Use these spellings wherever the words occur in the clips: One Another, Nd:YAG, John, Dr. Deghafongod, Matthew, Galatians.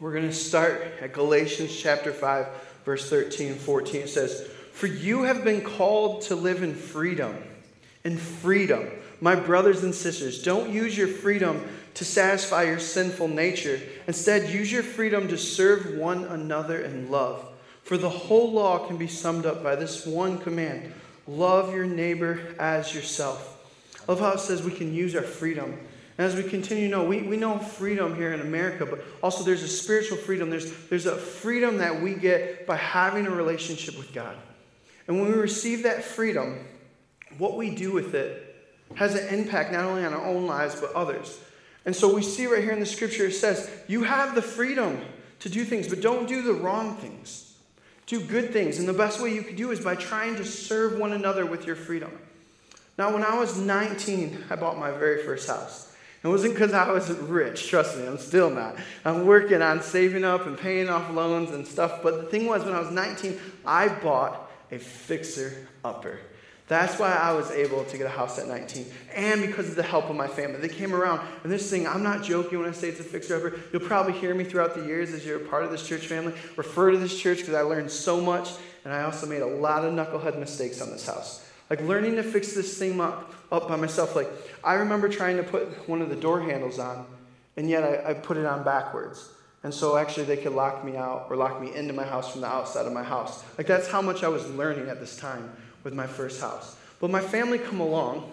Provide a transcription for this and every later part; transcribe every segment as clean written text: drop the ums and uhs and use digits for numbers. We're going to start at Galatians chapter 5, verse 13 and 14. It says, "For you have been called to live in freedom. In freedom, my brothers and sisters, don't use your freedom to satisfy your sinful nature. Instead, use your freedom to serve one another in love. For the whole law can be summed up by this one command: love your neighbor as yourself." I love how it says we can use our freedom. And as we continue, we know freedom here in America, but also there's a spiritual freedom. There's a freedom that we get by having a relationship with God. And when we receive that freedom, what we do with it has an impact not only on our own lives, but others. And so we see right here in the scripture, it says, you have the freedom to do things, but don't do the wrong things. Do good things. And the best way you can do is by trying to serve one another with your freedom. Now, when I was 19, I bought my very first house. It wasn't because I was rich. Trust me, I'm still not. I'm working on saving up and paying off loans and stuff. But the thing was, when I was 19, I bought a fixer-upper. That's why I was able to get a house at 19. And because of the help of my family. They came around. And this thing, I'm not joking when I say it's a fixer-upper. You'll probably hear me throughout the years as you're a part of this church family. Refer to this church because I learned so much. And I also made a lot of knucklehead mistakes on this house. Like learning to fix this thing up by myself. Like I remember trying to put one of the door handles on, and yet I put it on backwards. And so actually they could lock me out or lock me into my house from the outside of my house. Like that's how much I was learning at this time with my first house. But my family come along,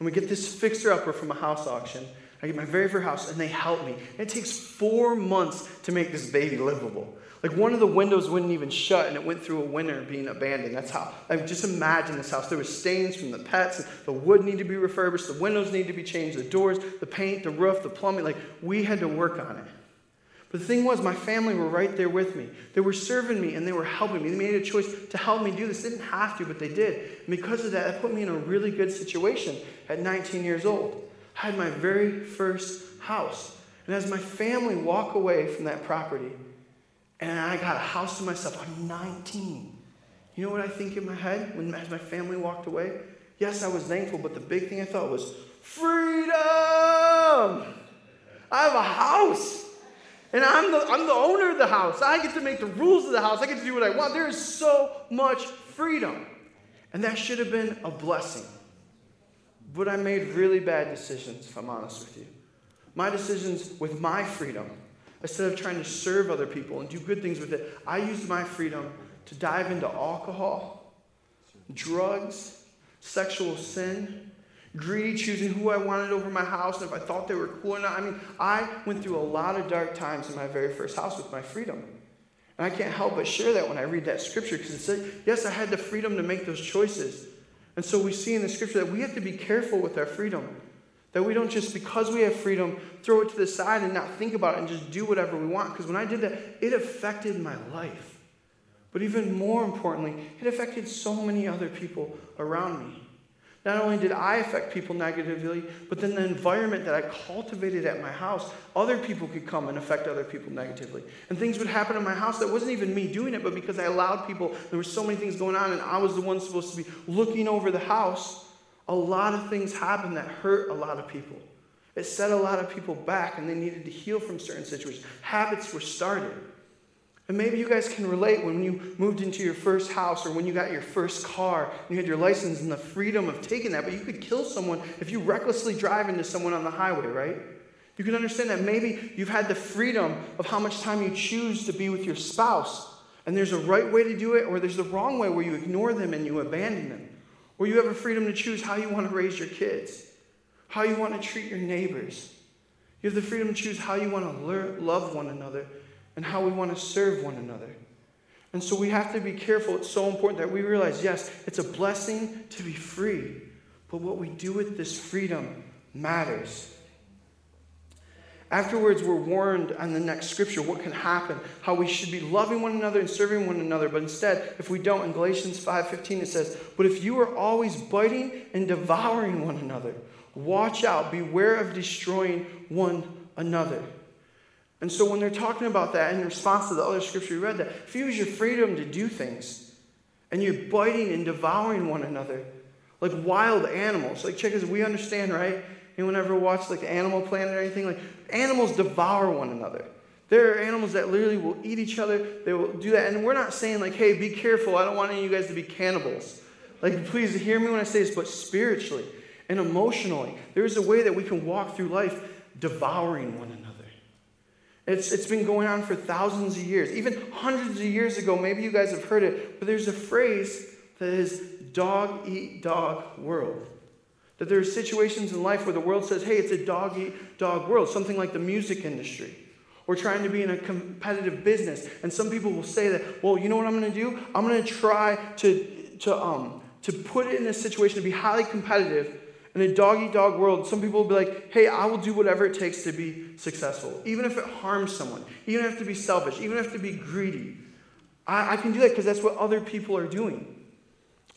and we get this fixer-upper from a house auction. I get my very first house, and they help me. And it takes 4 months to make this baby livable. Like one of the windows wouldn't even shut, and it went through a winter being abandoned. That's how. Like just imagine this house. There were stains from the pets. The wood needed to be refurbished. The windows needed to be changed. The doors, the paint, the roof, the plumbing. Like we had to work on it. But the thing was, my family were right there with me. They were serving me, and they were helping me. They made a choice to help me do this. They didn't have to, but they did. And because of that, that put me in a really good situation at 19 years old. I had my very first house. And as my family walk away from that property, and I got a house to myself, I'm 19. You know what I think in my head as my family walked away? Yes, I was thankful, but the big thing I thought was, freedom! I have a house! And I'm the owner of the house. I get to make the rules of the house. I get to do what I want. There is so much freedom. And that should have been a blessing. But I made really bad decisions, if I'm honest with you. My decisions with my freedom, instead of trying to serve other people and do good things with it, I used my freedom to dive into alcohol, drugs, sexual sin, greedy, choosing who I wanted over my house and if I thought they were cool or not. I mean, I went through a lot of dark times in my very first house with my freedom. And I can't help but share that when I read that scripture, because it said, yes, I had the freedom to make those choices. And so we see in the scripture that we have to be careful with our freedom. That we don't just, because we have freedom, throw it to the side and not think about it and just do whatever we want. Because when I did that, it affected my life. But even more importantly, it affected so many other people around me. Not only did I affect people negatively, but then the environment that I cultivated at my house, other people could come and affect other people negatively. And things would happen in my house that wasn't even me doing it, but because I allowed people, there were so many things going on, and I was the one supposed to be looking over the house. A lot of things happened that hurt a lot of people. It set a lot of people back, and they needed to heal from certain situations. Habits were started. And maybe you guys can relate when you moved into your first house or when you got your first car and you had your license and the freedom of taking that. But you could kill someone if you recklessly drive into someone on the highway, right? You can understand that maybe you've had the freedom of how much time you choose to be with your spouse. And there's a right way to do it, or there's the wrong way where you ignore them and you abandon them. Or you have a freedom to choose how you want to raise your kids, how you want to treat your neighbors. You have the freedom to choose how you want to love one another and how we want to serve one another. And so we have to be careful. It's so important that we realize, yes, it's a blessing to be free, but what we do with this freedom matters. Afterwards, we're warned on the next scripture what can happen, how we should be loving one another and serving one another, but instead, if we don't, in Galatians 5:15 it says, "But if you are always biting and devouring one another, watch out, beware of destroying one another." And so when they're talking about that in response to the other scripture we read, that if you use your freedom to do things and you're biting and devouring one another like wild animals, like check this, we understand, right? Anyone ever watch like Animal Planet or anything? Like animals devour one another. There are animals that literally will eat each other. They will do that. And we're not saying like, hey, be careful. I don't want any of you guys to be cannibals. Like, please hear me when I say this, but spiritually and emotionally, there is a way that we can walk through life devouring one another. It's been going on for thousands of years. Even hundreds of years ago, maybe you guys have heard it, but there's a phrase that is dog eat dog world. That there are situations in life where the world says, hey, it's a dog eat dog world. Something like the music industry. We're trying to be in a competitive business. And some people will say that, well, you know what I'm going to do? I'm going to try to put it in a situation to be highly competitive. In a dog-eat-dog world, some people will be like, hey, I will do whatever it takes to be successful. Even if it harms someone. Even if I have to be selfish. Even if I have to be greedy. I can do that because that's what other people are doing.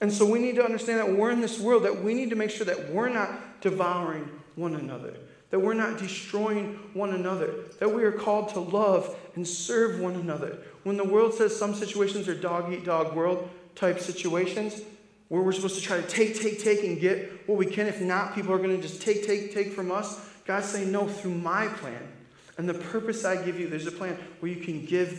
And so we need to understand that when we're in this world, that we need to make sure that we're not devouring one another. That we're not destroying one another. That we are called to love and serve one another. When the world says some situations are dog-eat-dog world type situations, where we're supposed to try to take, and get what we can. If not, people are going to just take from us. God's saying, no, through my plan and the purpose I give you, there's a plan where you can give.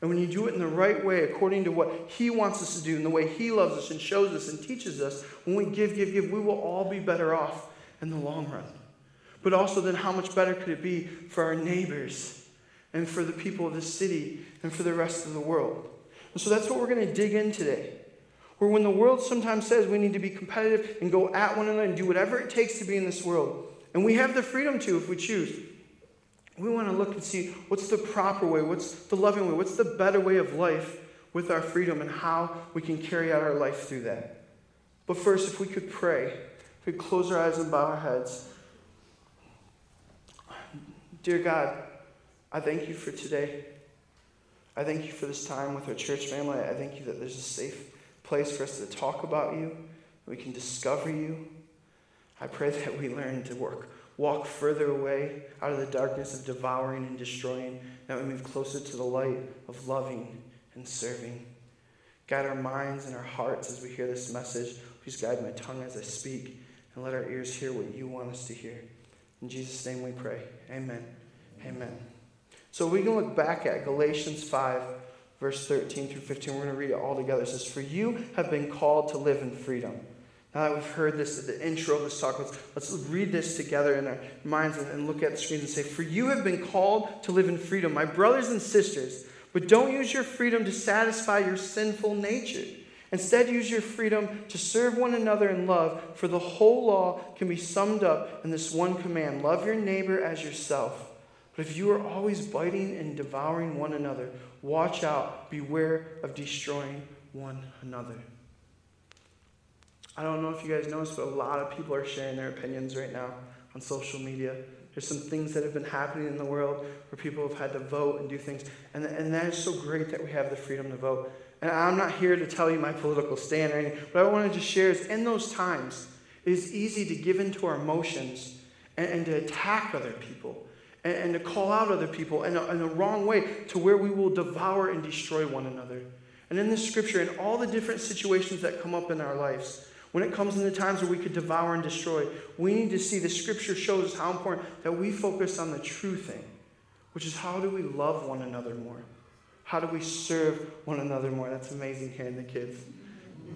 And when you do it in the right way, according to what He wants us to do and the way He loves us and shows us and teaches us, when we give, we will all be better off in the long run. But also then how much better could it be for our neighbors and for the people of this city and for the rest of the world? And so that's what we're going to dig in today. Where when the world sometimes says we need to be competitive and go at one another and do whatever it takes to be in this world. And we have the freedom to if we choose. We want to look and see what's the proper way, what's the loving way, what's the better way of life with our freedom and how we can carry out our life through that. But first, if we could pray, if we could close our eyes and bow our heads. Dear God, I thank you for today. I thank you for this time with our church family. I thank you that there's a safe place for us to talk about you. We can discover you. I pray that we learn to walk further away out of the darkness of devouring and destroying, that we move closer to the light of loving and serving. Guide our minds and our hearts as we hear this message. Please guide my tongue as I speak, and let our ears hear what you want us to hear. In Jesus' name we pray. Amen. So we can look back at Galatians 5, Verse 13 through 15, we're going to read it all together. It says, for you have been called to live in freedom. Now that we've heard this at the intro of this talk, let's read this together in our minds and look at the screens and say, for you have been called to live in freedom, my brothers and sisters, but don't use your freedom to satisfy your sinful nature. Instead, use your freedom to serve one another in love, for the whole law can be summed up in this one command, love your neighbor as yourself. But if you are always biting and devouring one another, watch out, beware of destroying one another. I don't know if you guys noticed, but a lot of people are sharing their opinions right now on social media. There's some things that have been happening in the world where people have had to vote and do things. And that is so great that we have the freedom to vote. And I'm not here to tell you my political stand or anything, but I want to just share is in those times, it is easy to give in to our emotions and to attack other people. And to call out other people in a wrong way to where we will devour and destroy one another. And in this scripture, in all the different situations that come up in our lives, when it comes in the times where we could devour and destroy, we need to see the scripture shows how important that we focus on the true thing, which is how do we love one another more? How do we serve one another more? That's amazing hearing the kids.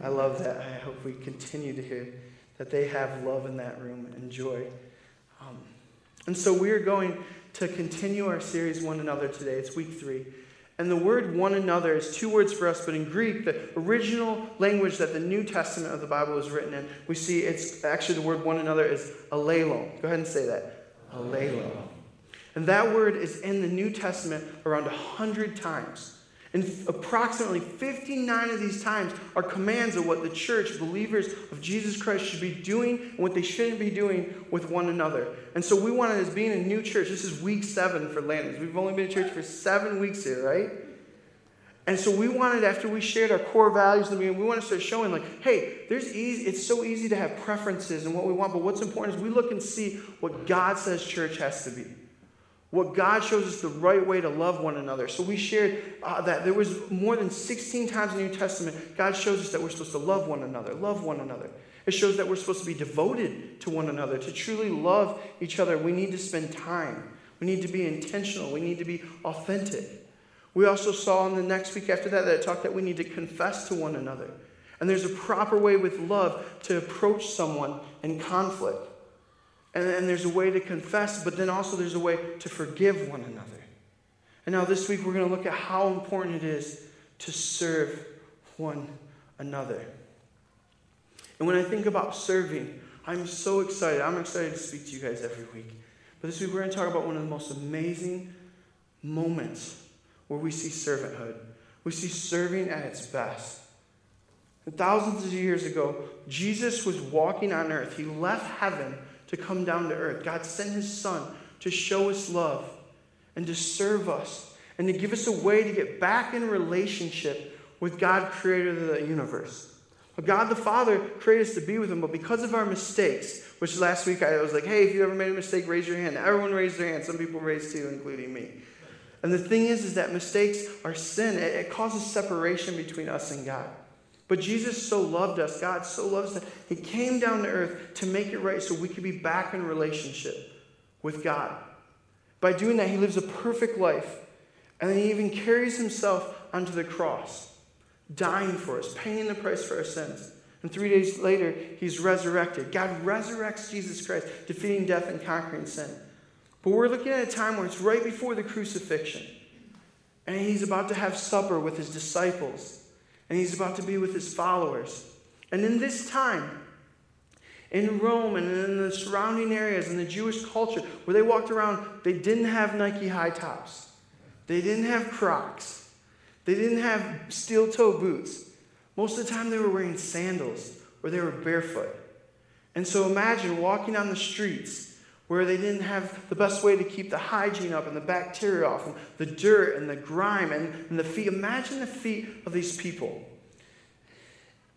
I love that. I hope we continue to hear that they have love in that room and joy. And so we are going to continue our series, One Another, today. It's week 3. And the word one another is two words for us, but in Greek, the original language that the New Testament of the Bible was written in, we see it's actually the word one another is alelo. Go ahead and say that. Alelo. And that word is in the New Testament around 100 times. And approximately 59 of these times are commands of what the church, believers of Jesus Christ, should be doing and what they shouldn't be doing with one another. And so we wanted, as being a new church, this is week 7 for Landers. We've only been a church for 7 weeks here, right? And so we wanted, after we shared our core values in the beginning, we want to start showing, like, hey, it's so easy to have preferences and what we want, but what's important is we look and see what God says church has to be. What God shows us the right way to love one another. So we shared that there was more than 16 times in the New Testament, God shows us that we're supposed to love one another. It shows that we're supposed to be devoted to one another, to truly love each other. We need to spend time. We need to be intentional. We need to be authentic. We also saw in the next week after that I talked that we need to confess to one another. And there's a proper way with love to approach someone in conflict. And there's a way to confess, but then also there's a way to forgive one another. And now this week we're going to look at how important it is to serve one another. And when I think about serving, I'm so excited. I'm excited to speak to you guys every week. But this week we're going to talk about one of the most amazing moments where we see servanthood. We see serving at its best. And thousands of years ago, Jesus was walking on earth. He left heaven to come down to earth. God sent his son to show us love and to serve us and to give us a way to get back in relationship with God, creator of the universe. But God the Father created us to be with him, but because of our mistakes, which last week I was like, hey, if you ever made a mistake, raise your hand. Everyone raised their hand. Some people raised two, including me. And the thing is that mistakes are sin. It causes separation between us and God. But Jesus so loved us. God so loves us. He came down to earth to make it right so we could be back in relationship with God. By doing that, he lives a perfect life. And then he even carries himself onto the cross, dying for us, paying the price for our sins. And 3 days later, he's resurrected. God resurrects Jesus Christ, defeating death and conquering sin. But we're looking at a time where it's right before the crucifixion. And he's about to have supper with his disciples. And he's about to be with his followers. And in this time, in Rome and in the surrounding areas, in the Jewish culture, where they walked around, they didn't have Nike high tops. They didn't have Crocs. They didn't have steel-toe boots. Most of the time they were wearing sandals or they were barefoot. And so imagine walking on the streets where they didn't have the best way to keep the hygiene up and the bacteria off and the dirt and the grime and the feet. Imagine the feet of these people.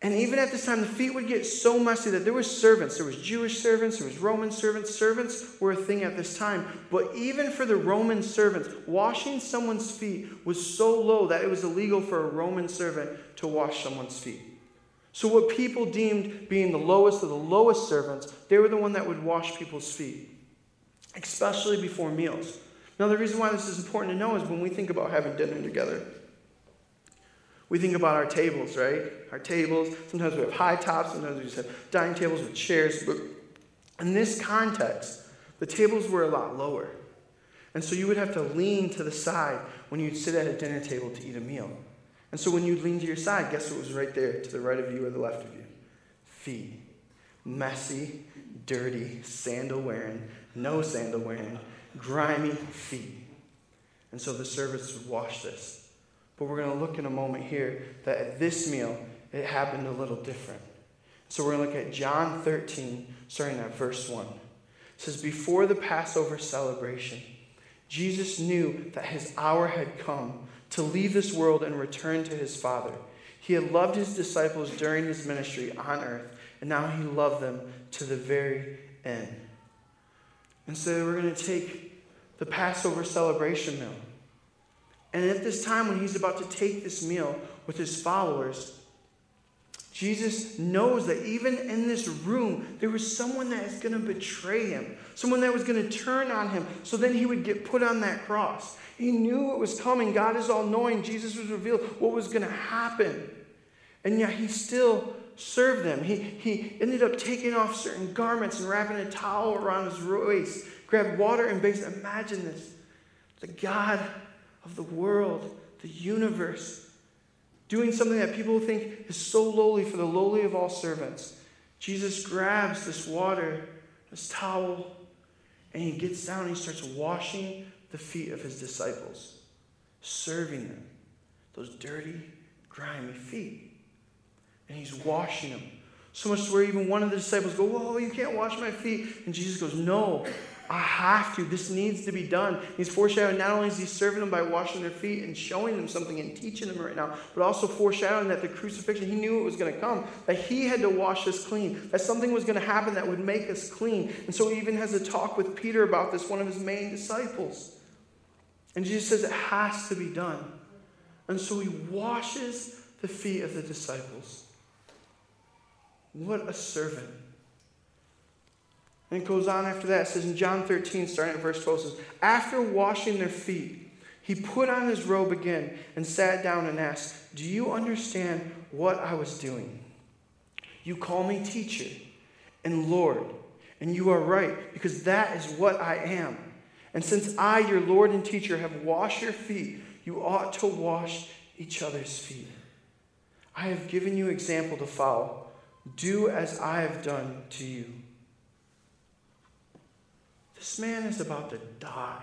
And even at this time, the feet would get so messy that there were servants. There was Jewish servants. There was Roman servants. Servants were a thing at this time. But even for the Roman servants, washing someone's feet was so low that it was illegal for a Roman servant to wash someone's feet. So what people deemed being the lowest of the lowest servants, they were the one that would wash people's feet, especially before meals. Now, the reason why this is important to know is when we think about having dinner together, we think about our tables, right? Our tables, sometimes we have high tops, sometimes we just have dining tables with chairs. But in this context, the tables were a lot lower. And so you would have to lean to the side when you'd sit at a dinner table to eat a meal. And so when you'd lean to your side, guess what was right there to the right of you or the left of you? Feet. Messy, dirty, sandal-wearing, no sandal-wearing, grimy feet. And so the servants would wash this. But we're going to look in a moment here that at this meal, it happened a little different. So we're going to look at John 13, starting at verse 1. It says, before the Passover celebration, Jesus knew that his hour had come to leave this world and return to his Father. He had loved his disciples during his ministry on earth, and now he loved them to the very end. And so we're going to take the Passover celebration meal. And at this time when he's about to take this meal with his followers, Jesus knows that even in this room, there was someone that is going to betray him. Someone that was going to turn on him. So then he would get put on that cross. He knew what was coming. God is all-knowing. Jesus was revealed what was going to happen. And yet he still served them. He ended up taking off certain garments and wrapping a towel around his waist. Grabbed water and basin. Imagine this. The God of the world, the universe, doing something that people think is so lowly for the lowly of all servants. Jesus grabs this water, this towel, and he gets down and he starts washing the feet of his disciples, serving them, those dirty, grimy feet. And he's washing them. So much to where even one of the disciples goes, whoa, you can't wash my feet. And Jesus goes, no, I have to. This needs to be done. He's foreshadowing not only is he serving them by washing their feet and showing them something and teaching them right now, but also foreshadowing that the crucifixion, he knew it was going to come, that he had to wash us clean, that something was going to happen that would make us clean. And so he even has a talk with Peter about this, one of his main disciples. And Jesus says it has to be done. And so he washes the feet of the disciples. What a servant. And it goes on after that. It says in John 13, starting at verse 12, it says, after washing their feet, he put on his robe again and sat down and asked, do you understand what I was doing? You call me teacher and Lord, and you are right, because that is what I am. And since I, your Lord and teacher, have washed your feet, you ought to wash each other's feet. I have given you example to follow. Do as I have done to you. This man is about to die.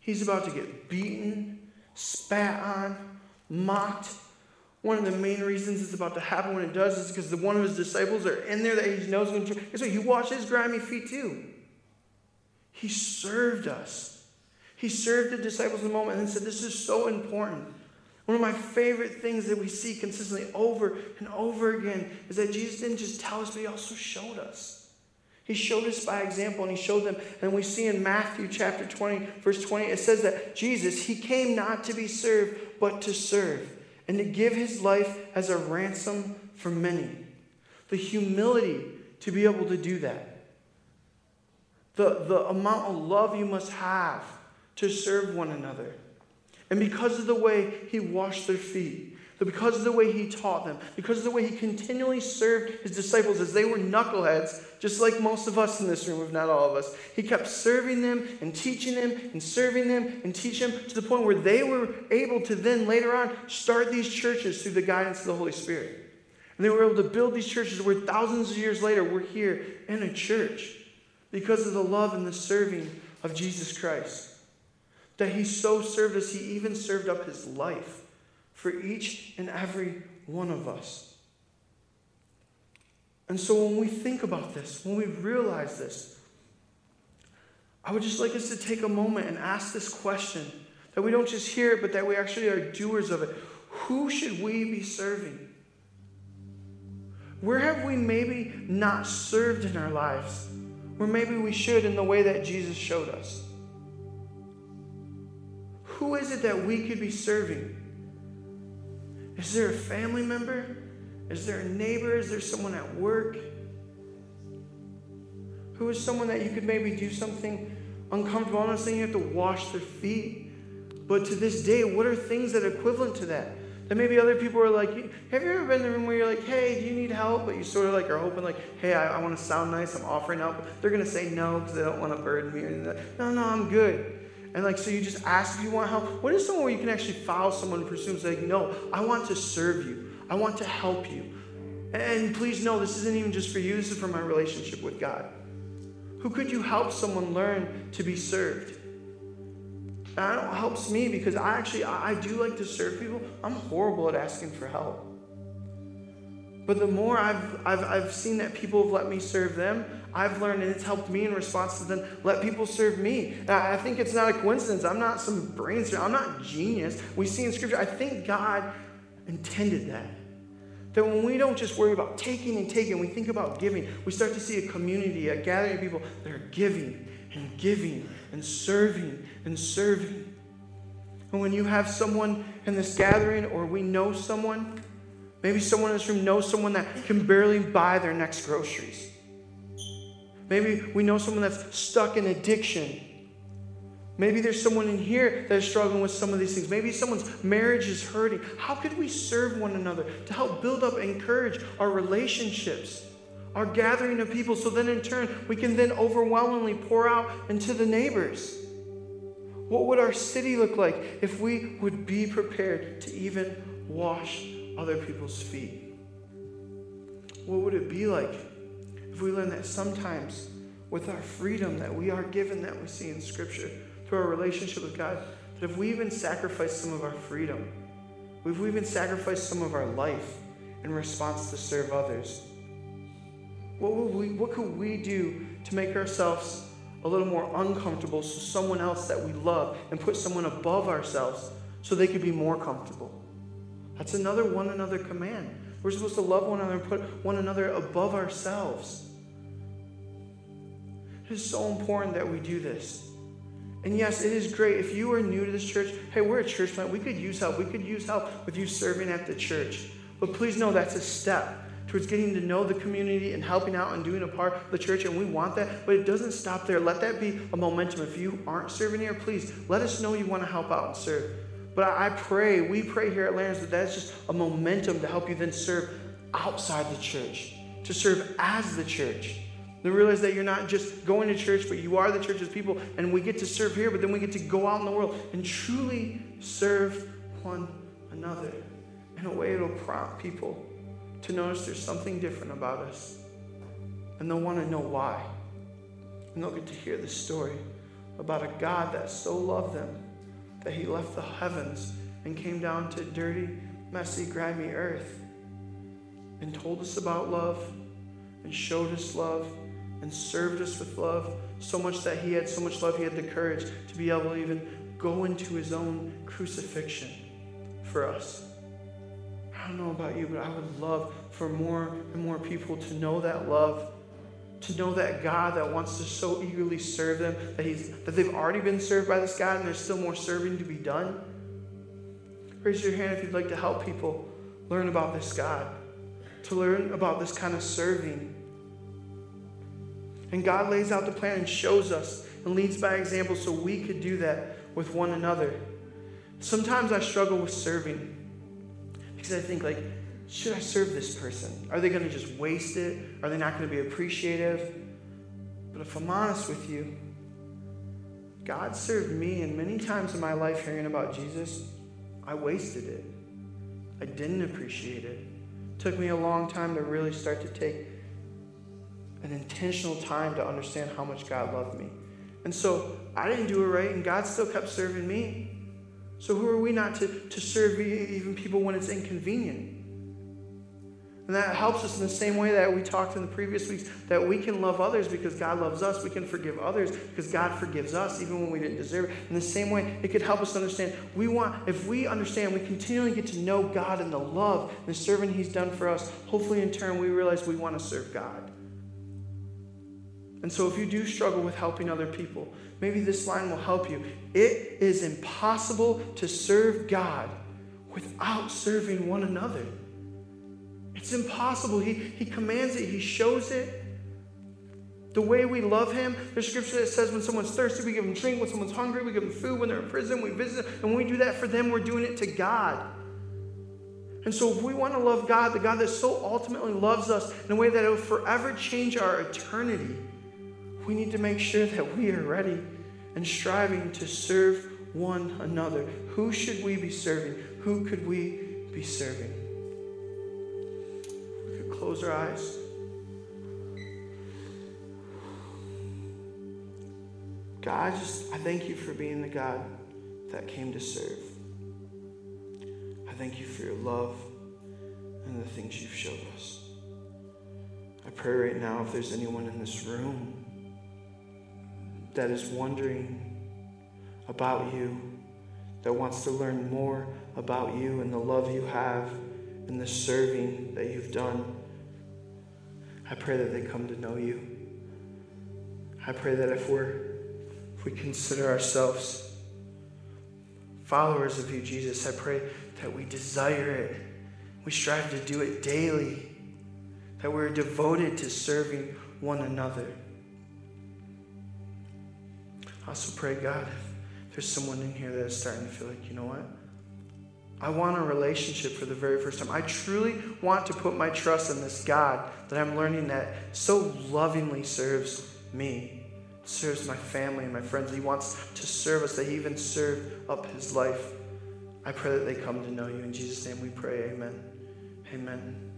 He's about to get beaten, spat on, mocked. One of the main reasons it's about to happen when it does is because one of his disciples are in there that he knows is going to. Guess what? You wash his grimy feet too. He served us. He served the disciples in the moment and said, this is so important. One of my favorite things that we see consistently over and over again is that Jesus didn't just tell us, but he also showed us. He showed us by example, and he showed them. And we see in Matthew chapter 20, verse 20, it says that Jesus, he came not to be served, but to serve, and to give his life as a ransom for many. The humility to be able to do that. The amount of love you must have to serve one another. And because of the way he washed their feet, because of the way he taught them, because of the way he continually served his disciples as they were knuckleheads, just like most of us in this room, if not all of us, he kept serving them and teaching them and serving them and teaching them to the point where they were able to then later on start these churches through the guidance of the Holy Spirit. And they were able to build these churches where thousands of years later we're here in a church because of the love and the serving of Jesus Christ. That he so served us, he even served up his life for each and every one of us. And so when we think about this, when we realize this, I would just like us to take a moment and ask this question, that we don't just hear it, but that we actually are doers of it. Who should we be serving? Where have we maybe not served in our lives? Where maybe we should in the way that Jesus showed us? Who is it that we could be serving? Is there a family member? Is there a neighbor? Is there someone at work? Who is someone that you could maybe do something uncomfortable? I'm not saying you have to wash their feet, but to this day, what are things that are equivalent to that? That maybe other people are like, have you ever been in the room where you're like, hey, do you need help? But you sort of like are hoping like, hey, I want to sound nice. I'm offering help. They're going to say no because they don't want to burden me or anything like that. No, I'm good. And like, so you just ask if you want help. What is somewhere you can actually follow someone and pursue and say, no, I want to serve you. I want to help you. And please know, this isn't even just for you. This is for my relationship with God. Who could you help someone learn to be served? And I know it helps me because I do like to serve people. I'm horrible at asking for help. But the more I've seen that people have let me serve them, I've learned, and it's helped me in response to them, let people serve me. And I think it's not a coincidence. I'm not some brainstorm. I'm not genius. We see in Scripture, I think God intended that. That when we don't just worry about taking and taking, we think about giving. We start to see a community, a gathering of people that are giving and giving and serving and serving. And when you have someone in this gathering, or we know someone, maybe someone in this room knows someone that can barely buy their next groceries. Maybe we know someone that's stuck in addiction. Maybe there's someone in here that is struggling with some of these things. Maybe someone's marriage is hurting. How could we serve one another to help build up and encourage our relationships, our gathering of people, so then in turn we can then overwhelmingly pour out into the neighbors? What would our city look like if we would be prepared to even wash other people's feet? What would it be like if we learn that sometimes with our freedom that we are given, that we see in Scripture, through our relationship with God, that if we even sacrifice some of our freedom, if we even sacrifice some of our life in response to serve others, what could we do to make ourselves a little more uncomfortable so someone else that we love, and put someone above ourselves so they could be more comfortable? That's another one another command. We're supposed to love one another and put one another above ourselves. It is so important that we do this. And yes, it is great. If you are new to this church, hey, we're a church plant. We could use help. We could use help with you serving at the church. But please know that's a step towards getting to know the community and helping out and doing a part of the church, and we want that, but it doesn't stop there. Let that be a momentum. If you aren't serving here, please let us know you want to help out and serve. But I pray, we pray here at Lands, that that's just a momentum to help you then serve outside the church, to serve as the church. To realize that you're not just going to church, but you are the church's people, and we get to serve here, but then we get to go out in the world and truly serve one another. In a way, it'll prompt people to notice there's something different about us, and they'll want to know why. And they'll get to hear the story about a God that so loved them that he left the heavens and came down to dirty, messy, grimy earth and told us about love and showed us love and served us with love so much that he had so much love, he had the courage to be able to even go into his own crucifixion for us. I don't know about you, but I would love for more and more people to know that love, to know that God that wants to so eagerly serve them, that they've already been served by this God and there's still more serving to be done. Raise your hand if you'd like to help people learn about this God, to learn about this kind of serving. And God lays out the plan and shows us and leads by example so we could do that with one another. Sometimes I struggle with serving because I think, should I serve this person? Are they going to just waste it? Are they not going to be appreciative? But if I'm honest with you, God served me, and many times in my life hearing about Jesus, I wasted it. I didn't appreciate it. Took me a long time to really start to take an intentional time to understand how much God loved me. And so I didn't do it right, and God still kept serving me. So who are we not to serve even people when it's inconvenient? And that helps us in the same way that we talked in the previous weeks, that we can love others because God loves us. We can forgive others because God forgives us even when we didn't deserve it. In the same way, it could help us understand. If we understand, we continually get to know God and the love and the serving he's done for us. Hopefully, in turn, we realize we want to serve God. And so if you do struggle with helping other people, maybe this line will help you. It is impossible to serve God without serving one another. It's impossible. He commands it. He shows it. The way we love him, there's scripture that says when someone's thirsty, we give them drink. When someone's hungry, we give them food. When they're in prison, we visit them. And when we do that for them, we're doing it to God. And so if we want to love God, the God that so ultimately loves us in a way that it will forever change our eternity, we need to make sure that we are ready and striving to serve one another. Who should we be serving? Who could we be serving? We could close our eyes. God, I thank you for being the God that came to serve. I thank you for your love and the things you've showed us. I pray right now if there's anyone in this room that is wondering about you, that wants to learn more about you and the love you have and the serving that you've done, I pray that they come to know you. I pray that if we consider ourselves followers of you, Jesus, I pray that we desire it. We strive to do it daily, that we're devoted to serving one another. I also pray, God, if there's someone in here that is starting to feel like, you know what? I want a relationship for the very first time. I truly want to put my trust in this God that I'm learning that so lovingly serves me, serves my family and my friends. He wants to serve us, that he even served up his life. I pray that they come to know you. In Jesus' name we pray, amen. Amen.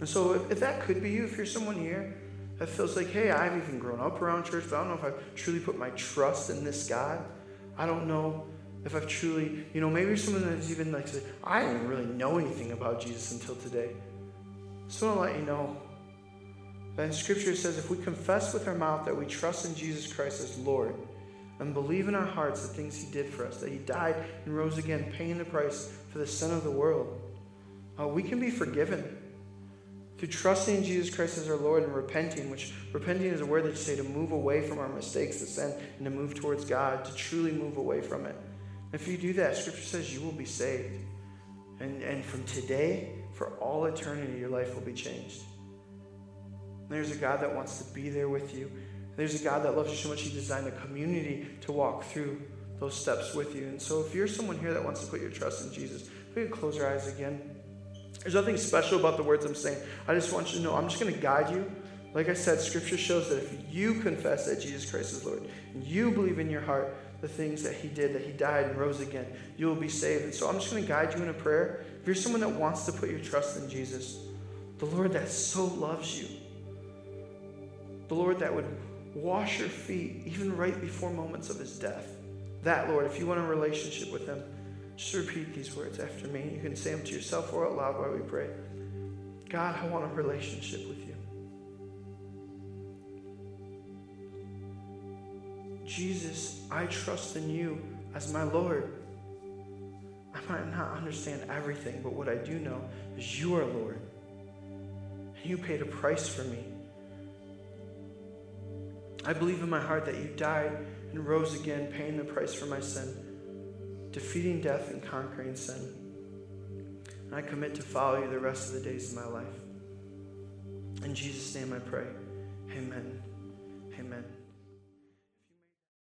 And so if that could be you, if you're someone here, that feels like, hey, I've even grown up around church, but I don't know if I've truly put my trust in this God. I don't know if I've truly, maybe someone that's even said, I didn't really know anything about Jesus until today. So I want to let you know that in Scripture it says, if we confess with our mouth that we trust in Jesus Christ as Lord and believe in our hearts the things he did for us, that he died and rose again, paying the price for the sin of the world, we can be forgiven. Through trusting in Jesus Christ as our Lord and repenting, which repenting is a word that you say to move away from our mistakes, to sin, and to move towards God, to truly move away from it. If you do that, Scripture says you will be saved. And from today, for all eternity, your life will be changed. And there's a God that wants to be there with you. And there's a God that loves you so much, he designed a community to walk through those steps with you. And so if you're someone here that wants to put your trust in Jesus, we can close our eyes again. There's nothing special about the words I'm saying. I just want you to know, I'm just going to guide you. Like I said, Scripture shows that if you confess that Jesus Christ is Lord, and you believe in your heart the things that he did, that he died and rose again, you will be saved. And so I'm just going to guide you in a prayer. If you're someone that wants to put your trust in Jesus, the Lord that so loves you, the Lord that would wash your feet even right before moments of his death, that Lord, if you want a relationship with him, just repeat these words after me. You can say them to yourself or out loud while we pray. God, I want a relationship with you. Jesus, I trust in you as my Lord. I might not understand everything, but what I do know is you are Lord. And you paid a price for me. I believe in my heart that you died and rose again, paying the price for my sin, defeating death and conquering sin. And I commit to follow you the rest of the days of my life. In Jesus' name I pray.